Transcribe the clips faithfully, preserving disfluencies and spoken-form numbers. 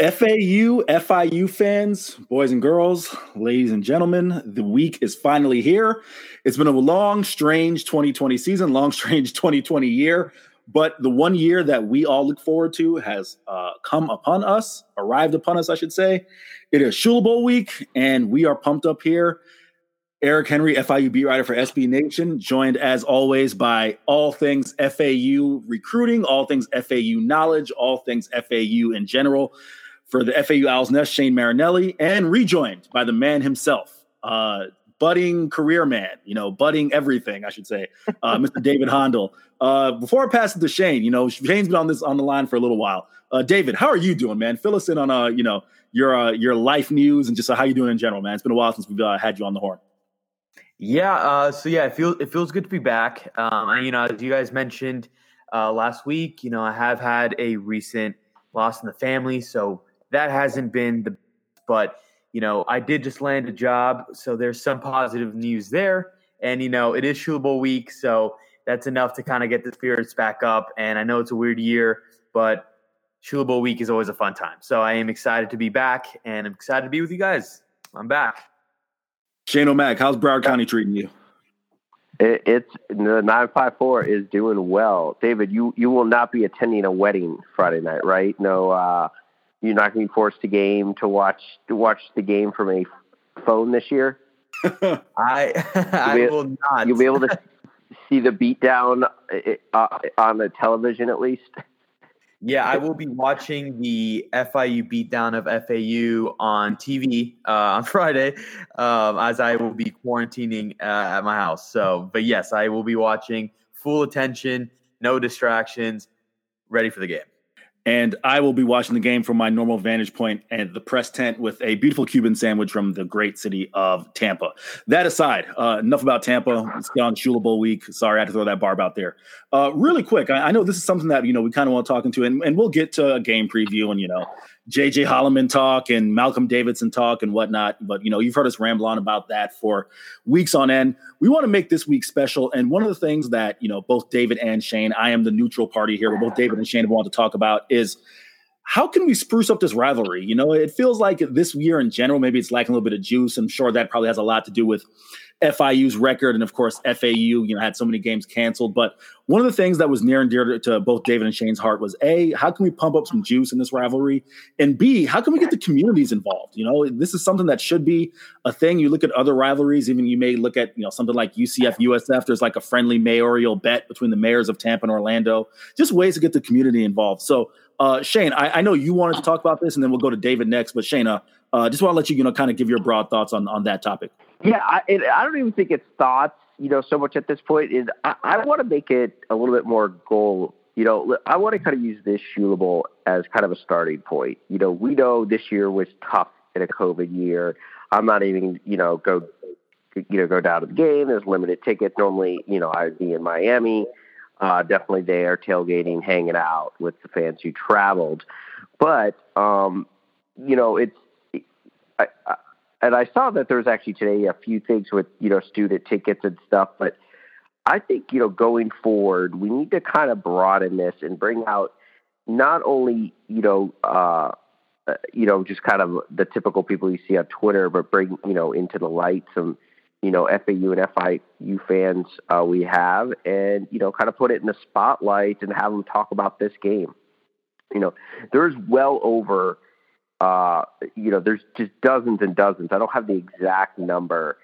F A U, F I U fans, boys and girls, ladies and gentlemen, the week is finally here. It's been a long, strange twenty twenty season, long, strange twenty twenty year, but the one year that we all look forward to has uh, come upon us, arrived upon us, I should say. It is Shula Bowl week, and we are pumped up here. Eric Henry, F I U beat writer for S B Nation, joined as always by all things F A U recruiting, all things F A U knowledge, all things F A U in general. For the F A U Owl's Nest, Shane Marinelli, and rejoined by the man himself, uh, budding career man, you know, budding everything, I should say, uh, Mister David Hondel. Uh, before I pass it to Shane, you know, Shane's been on this on the line for a little while. Uh, David, how are you doing, man? Fill us in on, uh, you know, your uh, your life news and just uh, how you doing in general, man. It's been a while since we've uh, had you on the horn. Yeah, uh, so yeah, it feels it feels good to be back. Um, and, you know, as you guys mentioned uh, last week, you know, I have had a recent loss in the family, so. That hasn't been the, but, you know, I did just land a job. So there's some positive news there. And, you know, it is Shula Bowl week. So that's enough to kind of get the spirits back up. And I know it's a weird year, but Shula Bowl week is always a fun time. So I am excited to be back and I'm excited to be with you guys. I'm back. Shane O'Mac, how's Broward County treating you? It, it's the nine five four is doing well. David, you, you will not be attending a wedding Friday night, right? No, uh, You're not going to be forced to game to watch to watch the game from a phone this year. I I able, will not. You'll be able to see the beatdown uh, on the television at least. Yeah, I will be watching the F I U beatdown of F A U on T V uh, on Friday, um, as I will be quarantining uh, at my house. So, but yes, I will be watching full attention, no distractions, ready for the game. And I will be watching the game from my normal vantage point and the press tent with a beautiful Cuban sandwich from the great city of Tampa. That aside, uh, enough about Tampa. It's on Shula Bowl week. Sorry, I had to throw that barb out there. Uh, really quick, I, I know this is something that, you know, we kind of want to talk into, and, and we'll get to a game preview and, you know, J J Holloman talk and Malcolm Davidson talk and whatnot. But, you know, you've heard us ramble on about that for weeks on end. We want to make this week special. And one of the things that, you know, both David and Shane, I am the neutral party here, but both David and Shane want to talk about is how can we spruce up this rivalry? You know, it feels like this year in general, maybe it's lacking a little bit of juice. I'm sure that probably has a lot to do with F I U's record. And of course, F A U, you know, had so many games canceled. But one of the things that was near and dear to, to both David and Shane's heart was A, how can we pump up some juice in this rivalry? And B, how can we get the communities involved? You know, this is something that should be a thing. You look at other rivalries, even you may look at, you know, something like U C F, U S F, there's like a friendly mayoral bet between the mayors of Tampa and Orlando, just ways to get the community involved. So uh, Shane, I, I know you wanted to talk about this and then we'll go to David next, but Shane, uh, uh, just want to let you, you know, kind of give your broad thoughts on, on that topic. Yeah, I, it, I don't even think it's thoughts, you know, so much at this point. Is I, I want to make it a little bit more goal. You know, I want to kind of use this Shula Bowl as kind of a starting point. You know, we know this year was tough in a COVID year. I'm not even, you know, go, you know, go down to the game. There's limited tickets. Normally, you know, I'd be in Miami. Uh, definitely there, tailgating, hanging out with the fans who traveled. But, um, you know, it's I, I, and I saw that there was actually today a few things with, you know, student tickets and stuff. But I think, you know, going forward, we need to kind of broaden this and bring out not only, you know, uh, you know, just kind of the typical people you see on Twitter, but bring, you know, into the light some, you know, F A U and F I U fans uh, we have and, you know, kind of put it in the spotlight and have them talk about this game. You know, there's well over – Uh, you know, there's just dozens and dozens. I don't have the exact number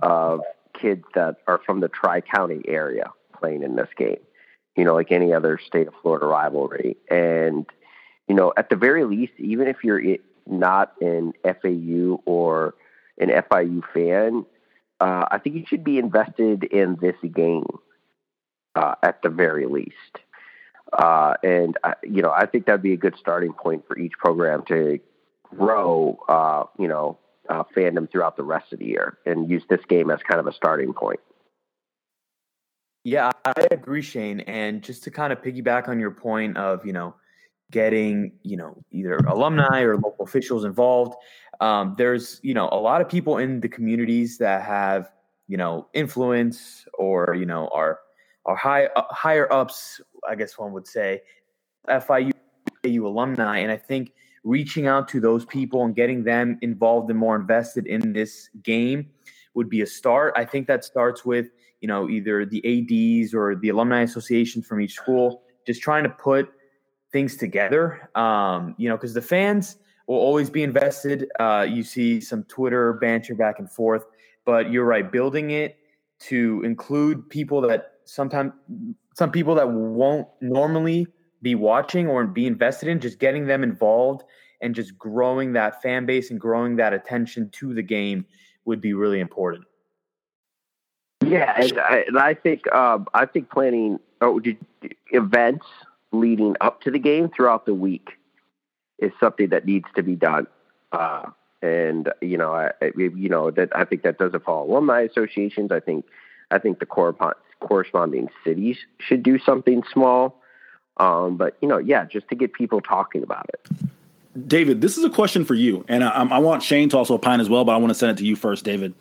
of kids that are from the Tri-County area playing in this game, you know, like any other state of Florida rivalry. And, you know, at the very least, even if you're not an F A U or an F I U fan, uh, I think you should be invested in this game uh, at the very least. Uh, and, I, you know, I think that'd be a good starting point for each program to grow, uh, you know, uh, fandom throughout the rest of the year and use this game as kind of a starting point. Yeah, I agree, Shane. And just to kind of piggyback on your point of, you know, getting, you know, either alumni or local officials involved, um, there's, you know, a lot of people in the communities that have, you know, influence or, you know, are, are high, uh, higher ups, I guess one would say, F I U alumni. And I think reaching out to those people and getting them involved and more invested in this game would be a start. I think that starts with, you know, either the A Ds or the alumni associations from each school, just trying to put things together, um, you know, because the fans will always be invested. Uh, you see some Twitter banter back and forth, but you're right, building it to include people that sometimes some people that won't normally be watching or be invested in, just getting them involved and just growing that fan base and growing that attention to the game would be really important. Yeah, and I, and I think um, I think planning oh, events leading up to the game throughout the week is something that needs to be done. Uh, and you know, I, you know that I think that doesn't follow alumni associations. I think I think the cor- corresponding cities should do something small. Um, but you know, yeah, just to get people talking about it. David, this is a question for you, and I, I want Shane to also opine as well, but I want to send it to you first, David.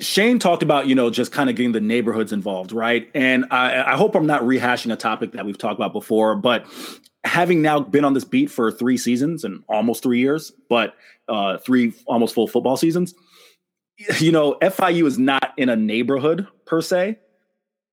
Shane talked about, you know, just kind of getting the neighborhoods involved, right? And I, I hope I'm not rehashing a topic that we've talked about before, but having now been on this beat for three seasons and almost three years, but uh, three almost full football seasons, you know, F I U is not in a neighborhood per se.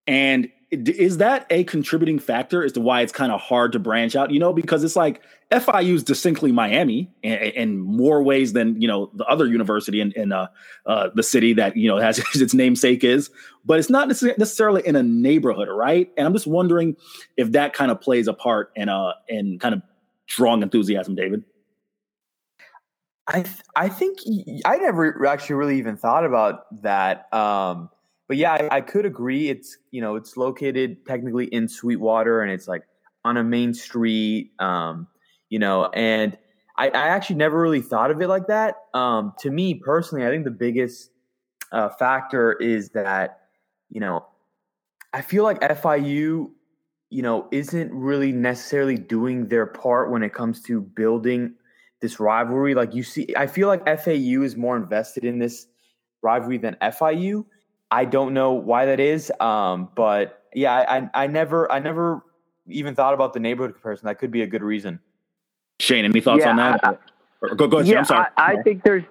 And is that a contributing factor as to why it's kind of hard to branch out, you know, because it's like F I U is distinctly Miami in, in more ways than, you know, the other university in, in uh, uh, the city that, you know, has its namesake is, but it's not necessarily in a neighborhood. Right. And I'm just wondering if that kind of plays a part in uh in kind of drawing enthusiasm, David. I, th- I think I never actually really even thought about that. Um, But yeah, I, I could agree. It's, you know, it's located technically in Sweetwater and it's like on a main street, um, you know, and I, I actually never really thought of it like that. Um, to me personally, I think the biggest uh, factor is that, you know, I feel like F I U, you know, isn't really necessarily doing their part when it comes to building this rivalry. Like you see, I feel like F A U is more invested in this rivalry than F I U. I don't know why that is, um, but yeah, I, I never, I never even thought about the neighborhood comparison. That could be a good reason. Shane, any thoughts yeah, on that? I, or, go, go ahead. Yeah, I'm sorry. I, I think there's,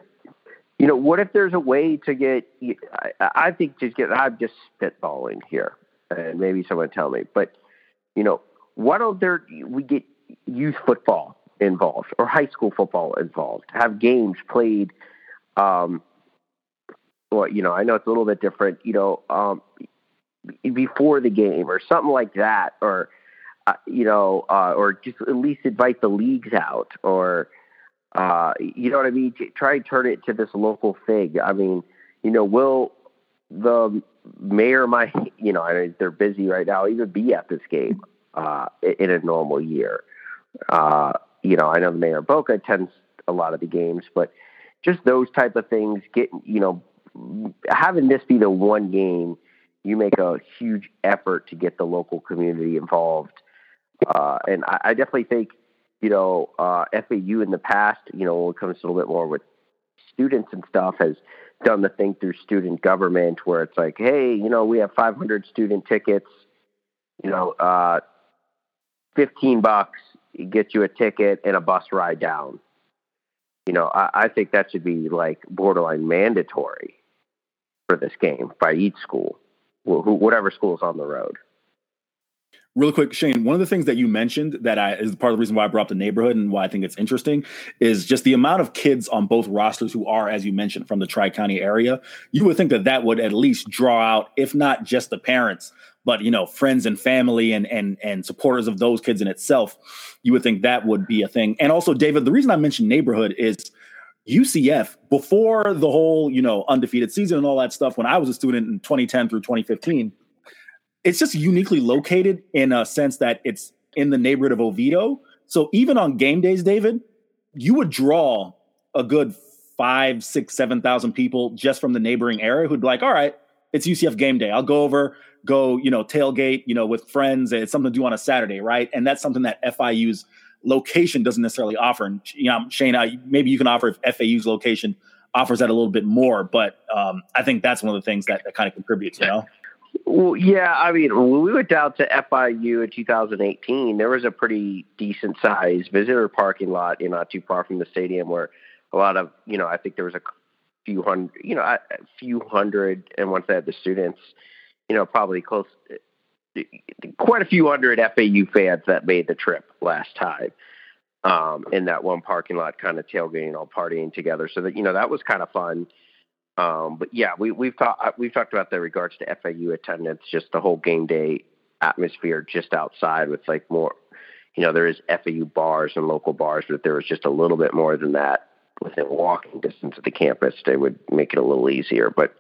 you know, what if there's a way to get? I, I think just get. I'm just spitballing here, and maybe someone tell me. But you know, why don't there we get youth football involved or high school football involved? Have games played. Um, Well, you know, I know it's a little bit different, you know, um, before the game or something like that, or, uh, you know, uh, or just at least invite the leagues out or, uh, you know what I mean? Try and turn it to this local thing. I mean, you know, will the mayor, my, you know, I mean, they're busy right now, even be at this game uh, in a normal year? Uh, you know, I know the mayor of Boca attends a lot of the games, but just those type of things get, you know, having this be the one game, you make a huge effort to get the local community involved. Uh, and I, I definitely think, you know, uh, F A U in the past, you know, when it comes to a little bit more with students and stuff, has done the thing through student government where it's like, hey, you know, we have five hundred student tickets, you know, uh, fifteen bucks, get you a ticket and a bus ride down. You know, I, I think that should be like borderline mandatory for this game by each school, wh- whatever school is on the road. Real quick, Shane, one of the things that you mentioned that I, is part of the reason why I brought up the neighborhood and why I think it's interesting is just the amount of kids on both rosters who are, as you mentioned, from the Tri-County area. You would think that that would at least draw out, if not just the parents, but, you know, friends and family and and and supporters of those kids in itself. You would think that would be a thing. And also, David, the reason I mentioned neighborhood is U C F, before the whole, you know, undefeated season and all that stuff, when I was a student in twenty ten through twenty fifteen, it's just uniquely located in a sense that it's in the neighborhood of Oviedo. So even on game days, David, you would draw a good five, six, seven thousand people just from the neighboring area who'd be like, all right, it's U C F game day. I'll go over, go, you know, tailgate, you know, with friends. It's something to do on a Saturday, right? And that's something that F I U's location doesn't necessarily offer. And, you know, Shane, I, maybe you can offer if F A U's location offers that a little bit more. But um, I think that's one of the things that, that kind of contributes, you know? Well, yeah, I mean, when we went down to F I U in two thousand eighteen, there was a pretty decent-sized visitor parking lot, you know, not too far from the stadium, where a lot of, you know, I think there was a few hundred, you know, a few hundred, and once they had the students, you know, probably close, quite a few hundred F A U fans that made the trip last time um, in that one parking lot, kind of tailgating, all partying together. So that, you know, that was kind of fun. Um, but yeah, we, we've talked, we've talked about that in regards to F A U attendance, just the whole game day atmosphere just outside with like more, you know, there is F A U bars and local bars, but if there was just a little bit more than that within walking distance of the campus, they would make it a little easier. But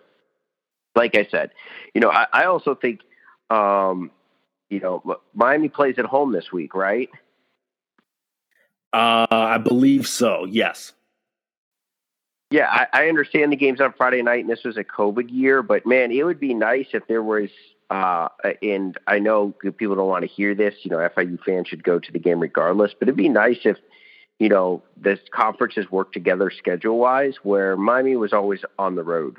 like I said, you know, I, I also think, um, you know, Miami plays at home this week, right? Uh, I believe so. Yes. Yeah, I, I understand the game's on Friday night, and this was a COVID year, but, man, it would be nice if there was uh, – and I know people don't want to hear this. You know, F I U fans should go to the game regardless, but it would be nice if, you know, this conferences work together schedule-wise where Miami was always on the road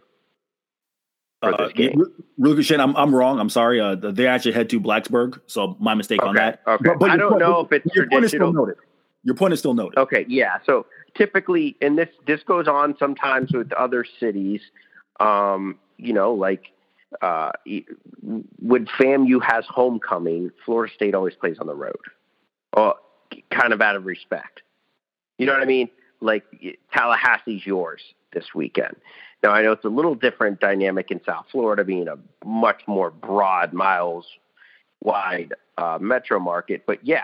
for uh, this game. Really, really good, Shane. I'm, I'm wrong. I'm sorry. Uh, they actually head to Blacksburg, so my mistake okay, on that. Okay. But, but I don't point, know if it's your traditional. Point your point is still noted. Okay, yeah, so – typically, and this, this goes on sometimes with other cities, um, you know, like uh, when FAMU has homecoming, Florida State always plays on the road, uh, kind of out of respect. You know what I mean? Like Tallahassee's yours this weekend. Now, I know it's a little different dynamic in South Florida being a much more broad, miles-wide uh, metro market, but yeah.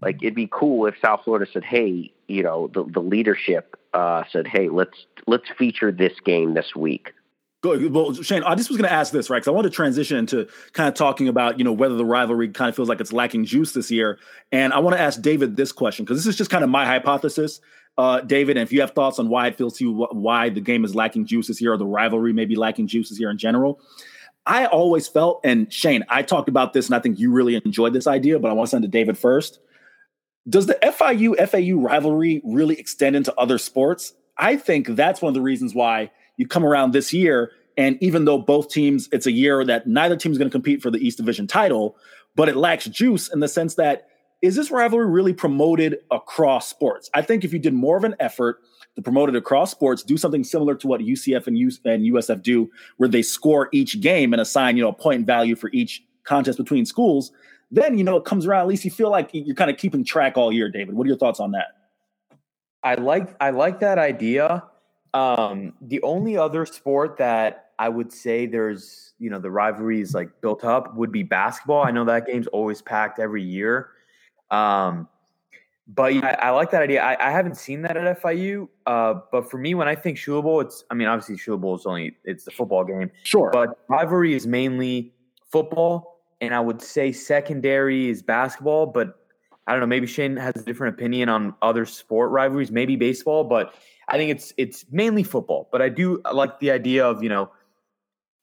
Like, it'd be cool if South Florida said, hey, you know, the, the leadership uh, said, hey, let's let's feature this game this week. Good. Well, Shane, I just was going to ask this, right, because I want to transition into kind of talking about, you know, whether the rivalry kind of feels like it's lacking juice this year. And I want to ask David this question, because this is just kind of my hypothesis, uh, David, and if you have thoughts on why it feels to you why the game is lacking juice this year or the rivalry may be lacking juice this year in general. I always felt, and Shane, I talked about this, and I think you really enjoyed this idea, but I want to send to David first. Does the F I U F A U rivalry really extend into other sports? I think that's one of the reasons why you come around this year. And even though both teams, it's a year that neither team is going to compete for the East Division title, but it lacks juice in the sense that is this rivalry really promoted across sports? I think if you did more of an effort to promote it across sports, do something similar to what U C F and, U- and U S F do, where they score each game and assign, you know, a point value for each contest between schools. Then, you know, it comes around, at least you feel like you're kind of keeping track all year, David. What are your thoughts on that? I like I like that idea. Um, the only other sport that I would say there's, you know, the rivalry is like built up would be basketball. I know that game's always packed every year. Um, but yeah, I, I like that idea. I, I haven't seen that at F I U. Uh, but for me, when I think Shula Bowl, it's – I mean, obviously Shula Bowl is only – it's the football game. Sure. But rivalry is mainly football. And I would say secondary is basketball, but I don't know. Maybe Shane has a different opinion on other sport rivalries, maybe baseball, but I think it's it's mainly football. But I do like the idea of, you know,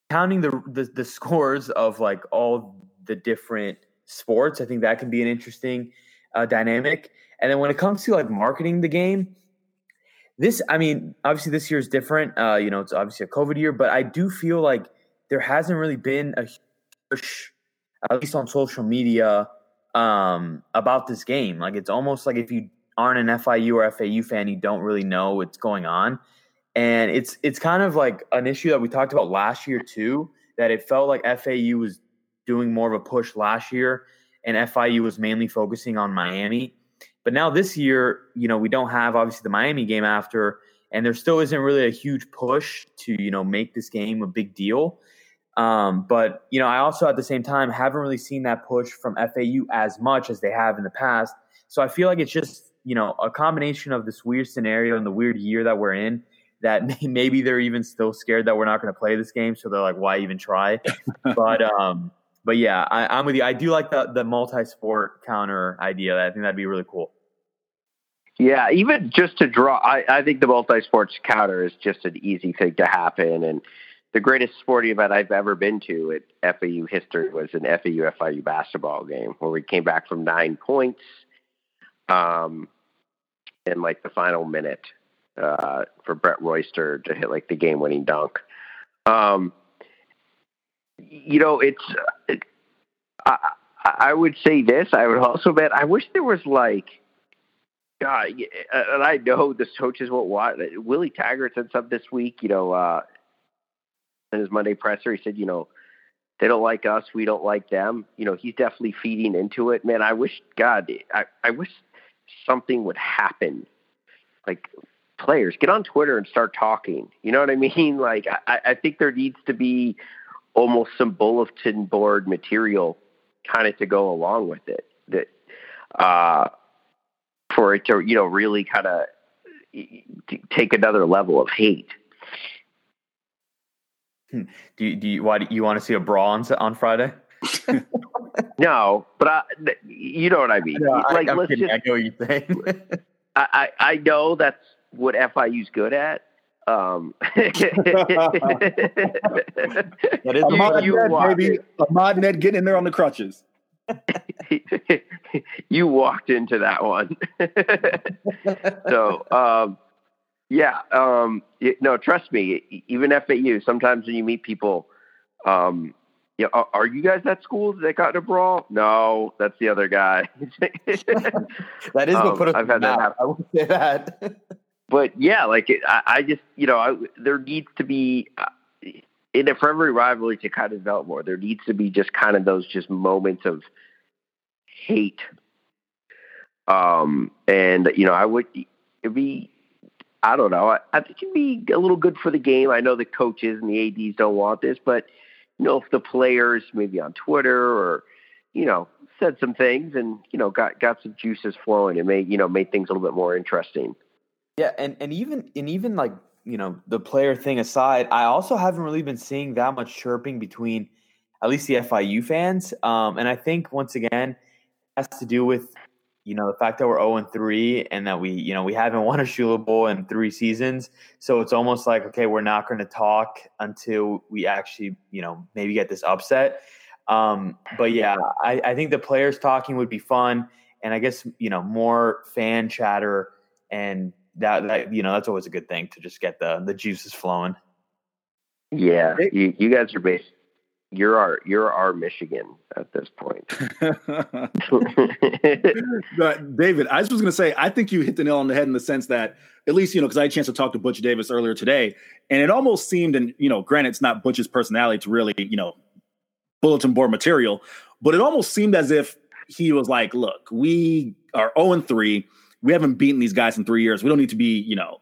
counting the the, the scores of like all the different sports. I think that can be an interesting uh, dynamic. And then when it comes to like marketing the game, this I mean, obviously this year is different. Uh, you know, it's obviously a COVID year, but I do feel like there hasn't really been a huge at least on social media, um, about this game. Like, it's almost like if you aren't an F I U or F A U fan, you don't really know what's going on. And it's it's kind of like an issue that we talked about last year too, that it felt like F A U was doing more of a push last year and F I U was mainly focusing on Miami. But now this year, you know, we don't have obviously the Miami game after, and there still isn't really a huge push to, you know, make this game a big deal. Um, but, you know, I also at the same time haven't really seen that push from F A U as much as they have in the past. So I feel like it's just, you know, a combination of this weird scenario and the weird year that we're in that maybe they're even still scared that we're not going to play this game. So they're like, why even try? but, um, but yeah, I, I'm with you. I do like the, the multi-sport counter idea. I think that'd be really cool. Yeah, even just to draw, I, I think the multi-sports counter is just an easy thing to happen. And the greatest sporting event I've ever been to at F A U history was an F A U F I U basketball game where we came back from nine points um, in like the final minute uh, for Brett Royster to hit like the game winning dunk. Um, you know, it's it, I, I would say this. I would also bet. I wish there was like, God, and I know the coaches won't watch. Willie Taggart said something this week. You know, uh, in his Monday presser, he said, you know, they don't like us, we don't like them. You know, he's definitely feeding into it, man. I wish, God, I, I wish something would happen. Like, players, get on Twitter and start talking. You know what I mean? Like, I, I think there needs to be almost some bulletin board material kind of to go along with it, that uh, for it to, you know, really kind of take another level of hate. Do you, do you, why do you want to see a brawl on, on Friday? No, but I, you know what I mean. No, like, I, I'm let's kidding. Just, I know what you're saying. I, I, I know that's what F I U's good at. Um, that is Ahmad you, Ned, you baby. Ahmad Ned getting in there on the crutches. You walked into that one. So, um, yeah, um, it, no, trust me, even F A U, sometimes when you meet people, um, you know, are, are you guys at school that got in a brawl? No, that's the other guy. That is um, what put us I've had that happen. I will say that. But, yeah, like, it, I, I just, you know, I, there needs to be, uh, in a, for every rivalry to kind of develop more, there needs to be just kind of those just moments of hate. Um, and, you know, I would, it'd be, I don't know. I, I think it'd be a little good for the game. I know the coaches and the A Ds don't want this, but, you know, if the players maybe on Twitter or, you know, said some things and, you know, got, got some juices flowing, it made, you know, made things a little bit more interesting. Yeah. And, and even, and even like, you know, the player thing aside, I also haven't really been seeing that much chirping between at least the F I U fans. Um, and I think once again, it has to do with, you know, the fact that we're oh and three and that we, you know, we haven't won a Shula Bowl in three seasons. So it's almost like, okay, we're not going to talk until we actually, you know, maybe get this upset. Um, but yeah, I, I think the players talking would be fun. And I guess, you know, more fan chatter and that, that you know, that's always a good thing to just get the, the juices flowing. Yeah. You, you guys are based. You're our, you're our Michigan at this point. But David, I was going to say, I think you hit the nail on the head in the sense that, at least, you know, because I had a chance to talk to Butch Davis earlier today, and it almost seemed, and, you know, granted, it's not Butch's personality to really, you know, bulletin board material, but it almost seemed as if he was like, look, we are oh and three. We haven't beaten these guys in three years. We don't need to be, you know,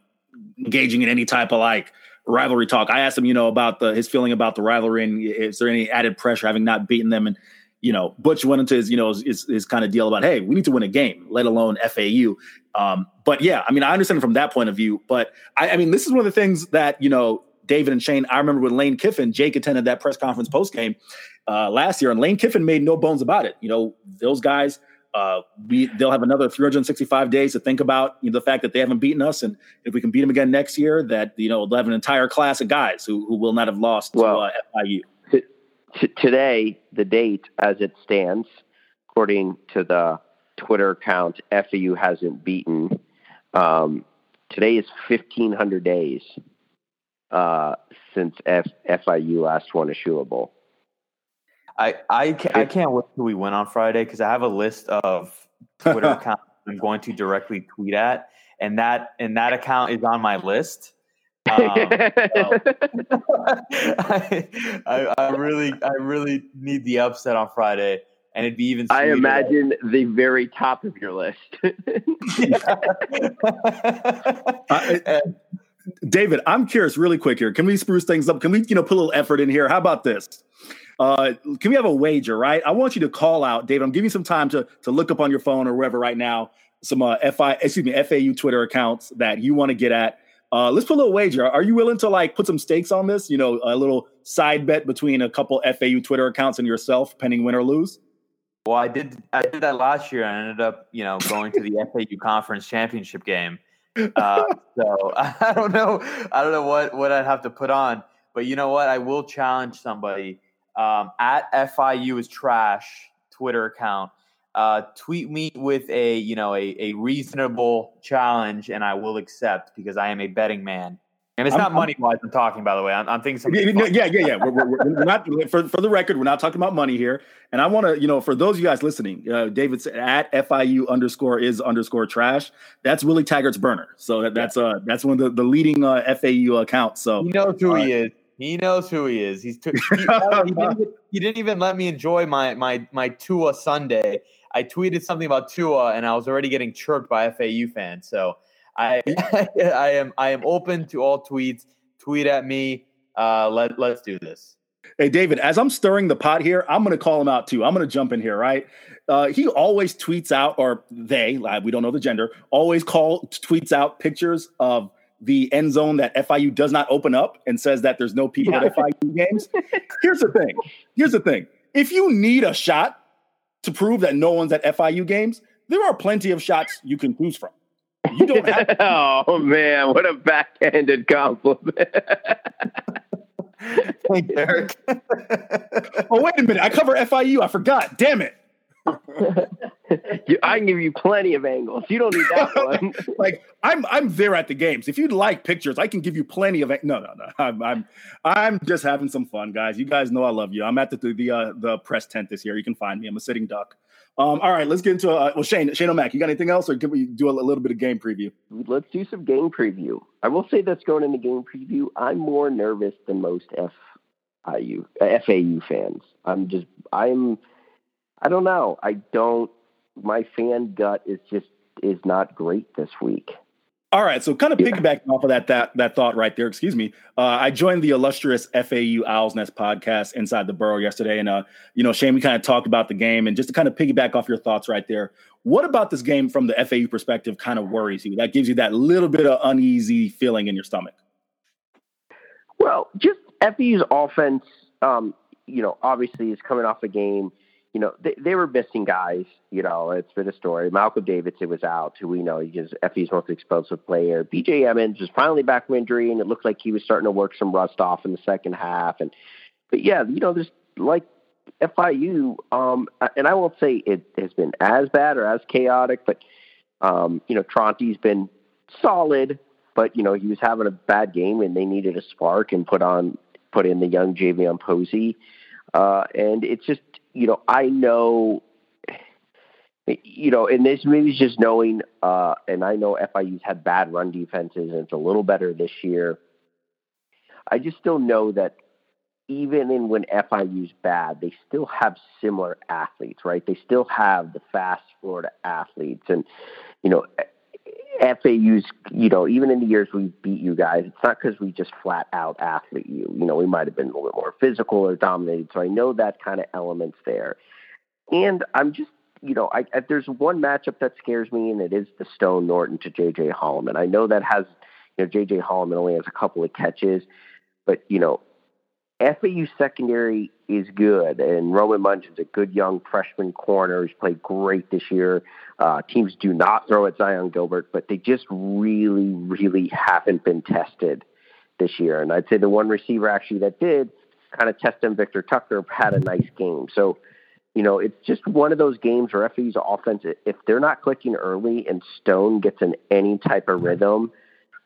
engaging in any type of like rivalry talk. I asked him, you know, about the his feeling about the rivalry and is there any added pressure having not beaten them? And, you know, Butch went into his, you know, his, his kind of deal about, hey, we need to win a game, let alone F A U. Um, but yeah, I mean, I understand from that point of view, but I, I mean, this is one of the things that, you know, David and Shane, I remember with Lane Kiffin, Jake attended that press conference postgame uh, last year, and Lane Kiffin made no bones about it. You know, those guys, Uh, we they'll have another three hundred sixty-five days to think about, you know, the fact that they haven't beaten us, and if we can beat them again next year, that, you know, they'll have an entire class of guys who, who will not have lost well, to uh, F I U. T- t- today, the date as it stands, according to the Twitter account, F A U hasn't beaten. Um, today is fifteen hundred days uh, since F- FIU last won a Shula Bowl. I, I, can't, I can't wait till we win on Friday because I have a list of Twitter accounts I'm going to directly tweet at, and that and that account is on my list. Um, so I, I, I really I really need the upset on Friday, and it'd be even sweeter. I imagine the very top of your list. I, David, I'm curious really quick here. Can we spruce things up? Can we, you know, put a little effort in here? How about this? Uh, can we have a wager, right? I want you to call out, David. I'm giving you some time to to look up on your phone or wherever right now some uh, F I, excuse me, F A U Twitter accounts that you want to get at. Uh, let's put a little wager. Are you willing to like put some stakes on this? You know, a little side bet between a couple F A U Twitter accounts and yourself, pending win or lose. Well, I did I did that last year. I ended up, you know, going to the F A U conference championship game. Uh, so I don't know, I don't know what what I'd have to put on, but you know what? I will challenge somebody. Um, at F I U is trash Twitter account. Uh, tweet me with a you know a, a reasonable challenge, and I will accept because I am a betting man. And it's I'm, not money wise I'm talking, by the way. I'm, I'm thinking something. Yeah, yeah, yeah, yeah. We're, we're, we're not for, for the record. We're not talking about money here. And I want to, you know, for those of you guys listening, uh, David's at F I U underscore is underscore trash. That's Willie Taggart's burner. So that, that's uh that's one of the, the leading uh, F A U accounts. So he knows who uh, he is. He knows who he is. He's t- he, he, didn't, he didn't even let me enjoy my my my Tua Sunday. I tweeted something about Tua, and I was already getting chirped by F A U fans. So. I, I I am I am open to all tweets. Tweet at me. Uh, let let's do this. Hey David, as I'm stirring the pot here, I'm gonna call him out too. I'm gonna jump in here, right? Uh, he always tweets out, or they, we don't know the gender, always call tweets out pictures of the end zone that F I U does not open up and says that there's no people at F I U games. Here's the thing. Here's the thing. If you need a shot to prove that no one's at F I U games, there are plenty of shots you can choose from. You don't have to. Oh, man, what a backhanded compliment. Thank you, Eric. Oh, wait a minute. I cover F I U. I forgot. Damn it. you, I can give you plenty of angles. You don't need that one. Like, I'm I'm there at the games. If you'd like pictures, I can give you plenty of – no, no, no. I'm, I'm I'm just having some fun, guys. You guys know I love you. I'm at the the, uh, the press tent this year. You can find me. I'm a sitting duck. Um, all right, let's get into uh, – well, Shane, Shane O'Mac, you got anything else, or can we do a little bit of game preview? Let's do some game preview. I will say this going into game preview, I'm more nervous than most F I U, F A U fans. I'm just – I'm – I don't know. I don't – my fan gut is just – is not great this week. All right, so kind of piggybacking off of that that that thought right there, excuse me, uh, I joined the illustrious F A U Owls Nest podcast Inside the Borough yesterday, and, uh, you know, Shane, we kind of talked about the game, and just to kind of piggyback off your thoughts right there, what about this game from the F A U perspective kind of worries you? That gives you that little bit of uneasy feeling in your stomach. Well, just F A U's offense, um, you know, obviously is coming off a game. You know, they, they were missing guys. You know, it's been a story. Malcolm Davidson was out, who we know is F E's most explosive player. B J Emmons was finally back from injury, and it looked like he was starting to work some rust off in the second half. And But, yeah, you know, there's like F I U, um, and I won't say it has been as bad or as chaotic, but, um, you know, Tronti's been solid, but, you know, he was having a bad game, and they needed a spark and put on put in the young JaVon Posey. Uh, and it's just, you know, I know, you know, and this maybe is just knowing, uh, and I know F I U's had bad run defenses, and it's a little better this year. I just still know that even in when F I U's bad, they still have similar athletes, right? They still have the fast Florida athletes. And, you know, F A U's, you know, even in the years we beat you guys, it's not because we just flat out athlete you. You know, we might have been a little bit more physical or dominated. So I know that kind of element's there. And I'm just, you know, I, I, there's one matchup that scares me, and it is the Stone Norton to J J Holloman. I know that has, you know, J J Holloman only has a couple of catches, but, you know, F A U secondary is good, and Roman Munch is a good young freshman corner. He's played great this year. Uh, teams do not throw at Zion Gilbert, but they just really, really haven't been tested this year. And I'd say the one receiver actually that did kind of test him, Victor Tucker, had a nice game. So, you know, it's just one of those games where F A U's offense, if they're not clicking early and Stone gets in any type of rhythm,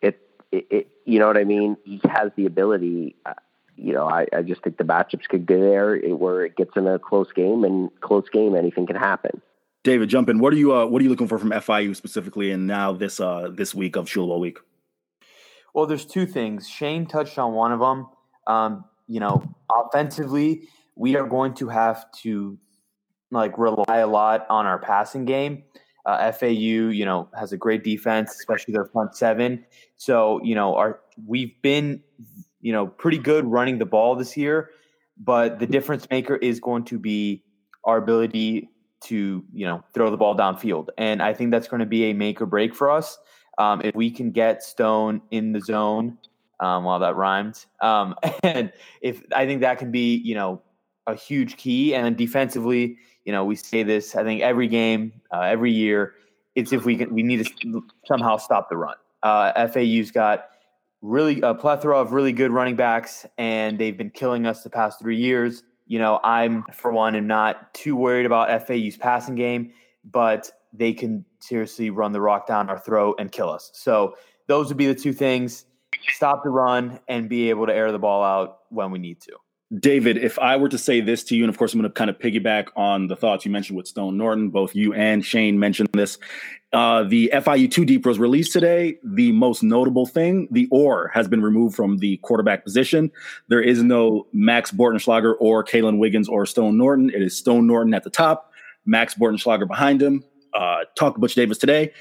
it, it, it you know what I mean? He has the ability. Uh, You know, I, I just think the matchups could get there where it gets in a close game, and close game, anything can happen. David, jump in. What are you uh, what are you looking for from F I U specifically, and now this uh, this week of Shula Bowl week? Well, there's two things. Shane touched on one of them. Um, you know, offensively, we are going to have to like rely a lot on our passing game. Uh, F A U, you know, has a great defense, especially their front seven. So, you know, our we've been. you know, pretty good running the ball this year, but the difference maker is going to be our ability to, you know, throw the ball downfield. And I think that's going to be a make or break for us. Um, if we can get Stone in the zone, um, while that rhymed. Um, and if I think that can be, you know, a huge key. And then defensively, you know, we say this, I think every game, uh, every year, it's if we can, we need to somehow stop the run. Uh, F A U's got, really a plethora of really good running backs, and they've been killing us the past three years. You know, I'm, for one, am not too worried about F A U's passing game, but they can seriously run the rock down our throat and kill us. So those would be the two things. stop the run, and be able to air the ball out when we need to. David, if I were to say this to you, and of course I'm going to kind of piggyback on the thoughts you mentioned with Stone Norton, both you and Shane mentioned this. Uh, the F I U two deep was released today. The most notable thing, the or has been removed from the quarterback position. There is no Max Bortenschlager or Kalen Wiggins or Stone Norton. It is Stone Norton at the top, Max Bortenschlager behind him. Uh, talked to Butch Davis today.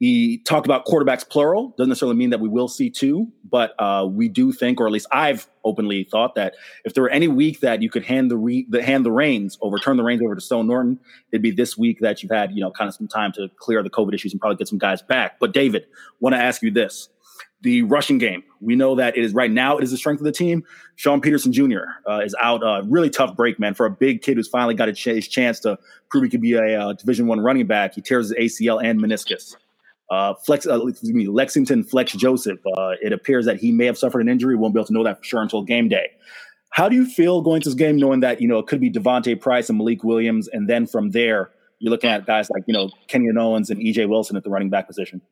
He talked about quarterbacks plural. Doesn't necessarily mean that we will see two, but uh, we do think, or at least I've openly thought that if there were any week that you could hand the, re- the hand the reins over, turn the reins over to Stone Norton, it'd be this week that you've had, you know, kind of some time to clear the COVID issues and probably get some guys back. But David, want to ask you this. The rushing game, we know that it is right now, it is the strength of the team. Sean Peterson Junior Uh, is out. Uh, really tough break, man, for a big kid who's finally got a ch- his chance to prove he could be a uh, Division One running back. He tears his A C L and meniscus. Uh, Flex, uh, excuse me, Lexington Flex Joseph. Uh, it appears that he may have suffered an injury. Won't be able to know that for sure until game day. How do you feel going to this game, knowing that, you know, it could be Devontae Price and Malik Williams, and then from there you're looking at guys like, you know, Kenyon Owens and E J Wilson at the running back position?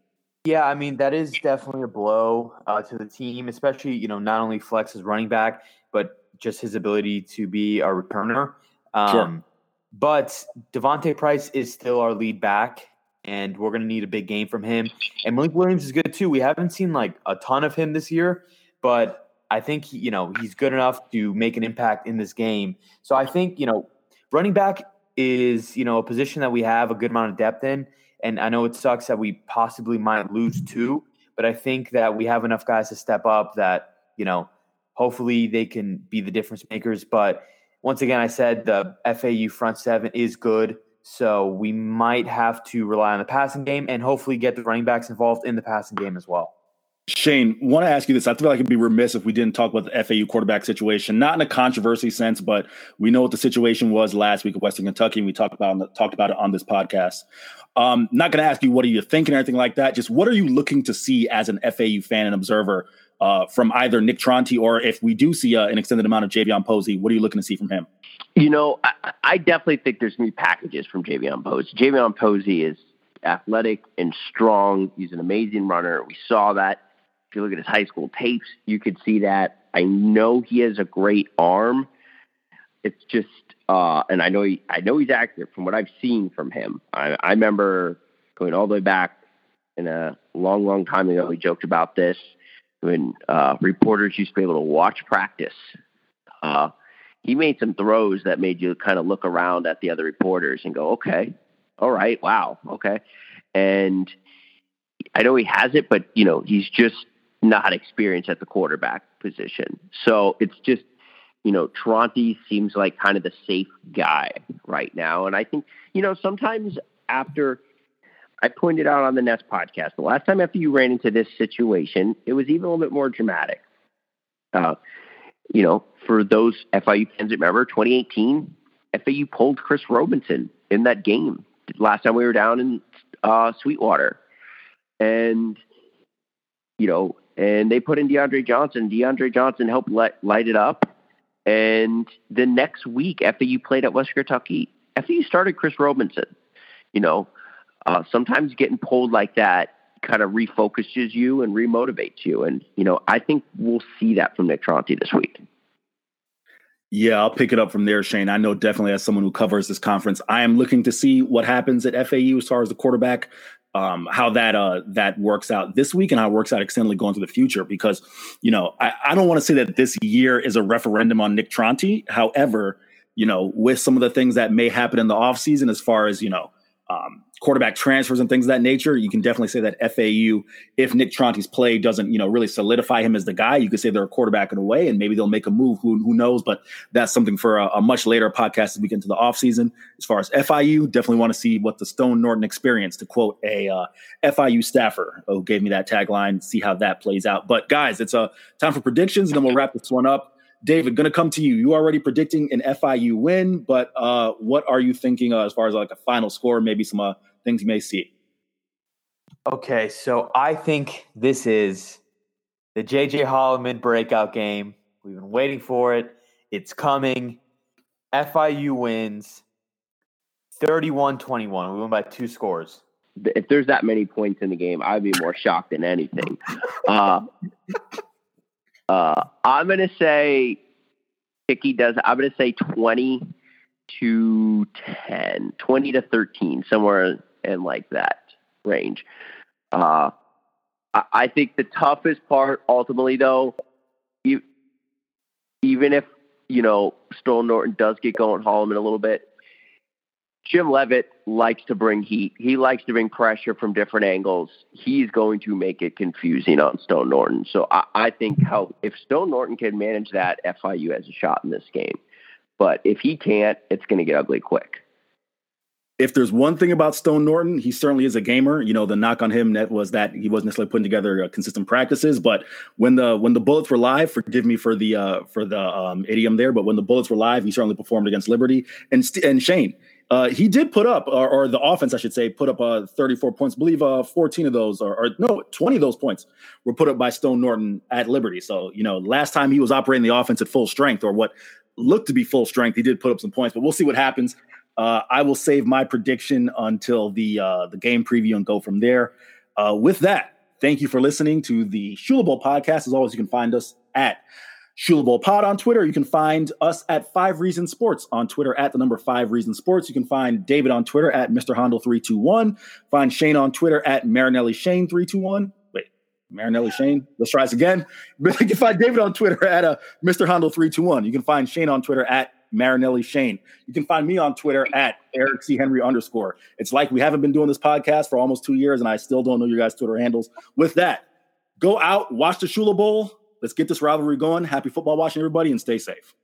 Yeah, I mean, that is definitely a blow uh, to the team, especially, you know, not only Flex's running back, but just his ability to be a returner. Um, sure. But Devontae Price is still our lead back, and we're going to need a big game from him. And Malik Williams is good too. We haven't seen like a ton of him this year, but I think he, you know, he's good enough to make an impact in this game. So I think, you know, running back is, you know, a position that we have a good amount of depth in. And I know it sucks that we possibly might lose two, but I think that we have enough guys to step up that, you know, hopefully they can be the difference makers. But once again, I said the F A U front seven is good. So we might have to rely on the passing game and hopefully get the running backs involved in the passing game as well. Shane, want to ask you this. I feel like it'd be remiss if we didn't talk about the F A U quarterback situation, not in a controversy sense, but we know what the situation was last week at Western Kentucky, and we talked about talked about it on this podcast. Um, not going to ask you what are you thinking or anything like that. Just what are you looking to see as an F A U fan and observer uh, from either Nick Tronti, or if we do see uh, an extended amount of JaVon Posey, what are you looking to see from him? You know, I, I definitely think there's going to be packages from JaVon Posey. JaVon Posey is athletic and strong. He's an amazing runner. We saw that. If you look at his high school tapes, you could see that. I know he has a great arm. It's just, uh, and I know he, I know he's active from what I've seen from him. I, I remember going all the way back in a long, long time ago. We joked about this when uh, reporters used to be able to watch practice. Uh, he made some throws that made you kind of look around at the other reporters and go, okay, all right, wow, okay. And I know he has it, but you know, he's just not experienced at the quarterback position. So it's just, you know, Tronti seems like kind of the safe guy right now. And I think, you know, sometimes after I pointed out on the Nest podcast, the last time after you ran into this situation, it was even a little bit more dramatic. Uh, you know, for those F I U fans that remember twenty eighteen, F A U pulled Chris Robinson in that game. Last time we were down in uh, Sweetwater, and, you know, and they put in DeAndre Johnson. DeAndre Johnson helped light, light it up. And the next week after you played at Western Kentucky, after you started Chris Robinson, you know, uh, sometimes getting pulled like that kind of refocuses you and remotivates you. And, you know, I think we'll see that from Nick Tronti this week. Yeah, I'll pick it up from there, Shane. I know definitely as someone who covers this conference, I am looking to see what happens at F A U as far as the quarterback, um, how that uh, that works out this week and how it works out extendedly going to the future. Because, you know, I, I don't want to say that this year is a referendum on Nick Tronti. However, you know, with some of the things that may happen in the offseason as far as, you know, um, quarterback transfers and things of that nature, you can definitely say that F A U, if Nick Tronti's play doesn't, you know, really solidify him as the guy, you could say they're a quarterback in a way, and maybe they'll make a move. Who, who knows? But that's something for a, a much later podcast as we get into the offseason. As far as F I U, definitely want to see what the Stone Norton experience, to quote a uh, F I U staffer who gave me that tagline, see how that plays out. But guys, it's uh, time for predictions, and then we'll wrap this one up. David, going to come to you. You already predicting an F I U win, but uh, what are you thinking uh, as far as like a final score, maybe some uh, things you may see? Okay, so I think this is the J J Holloman breakout game. We've been waiting for it. It's coming. F I U wins thirty-one twenty-one. We won by two scores. If there's that many points in the game, I'd be more shocked than anything. Uh Uh, I'm going to say Hickey does. I'm going to say twenty to ten, twenty to thirteen, somewhere in like that range. Uh, I, I think the toughest part ultimately, though, you, even if, you know, Stone Norton does get going, Holloman a little bit, Jim Leavitt likes to bring heat. He likes to bring pressure from different angles. He's going to make it confusing on Stone Norton. So I, I think how if Stone Norton can manage that, F I U has a shot in this game. But if he can't, it's going to get ugly quick. If there's one thing about Stone Norton, he certainly is a gamer. You know, the knock on him that was that he wasn't necessarily putting together uh, consistent practices. But when the when the bullets were live, forgive me for the uh, for the um, idiom there. But when the bullets were live, he certainly performed against Liberty and and Shane. Uh, he did put up, or, or the offense, I should say, put up uh, thirty-four points. I believe uh, fourteen of those, or, or no, twenty of those points were put up by Stone Norton at Liberty. So, you know, last time he was operating the offense at full strength, or what looked to be full strength, he did put up some points. But we'll see what happens. Uh, I will save my prediction until the uh, the game preview and go from there. Uh, with that, thank you for listening to the Shula Bowl podcast. As always, you can find us at Shula Bowl Pod on Twitter. You can find us at Five Reason Sports on Twitter at the number Five Reason Sports. You can find David on Twitter at Mister Hondel three two one. Find Shane on Twitter at Marinelli Shane three two one. Wait, Marinelli Shane. Let's try this again. You can find David on Twitter at uh, Mister Hondel three two one. You can find Shane on Twitter at Marinelli Shane. You can find me on Twitter at Eric C. Henry underscore. It's like we haven't been doing this podcast for almost two years, and I still don't know your guys' Twitter handles. With that, go out, watch the Shula Bowl. Let's get this rivalry going. Happy football watching, everybody, and stay safe.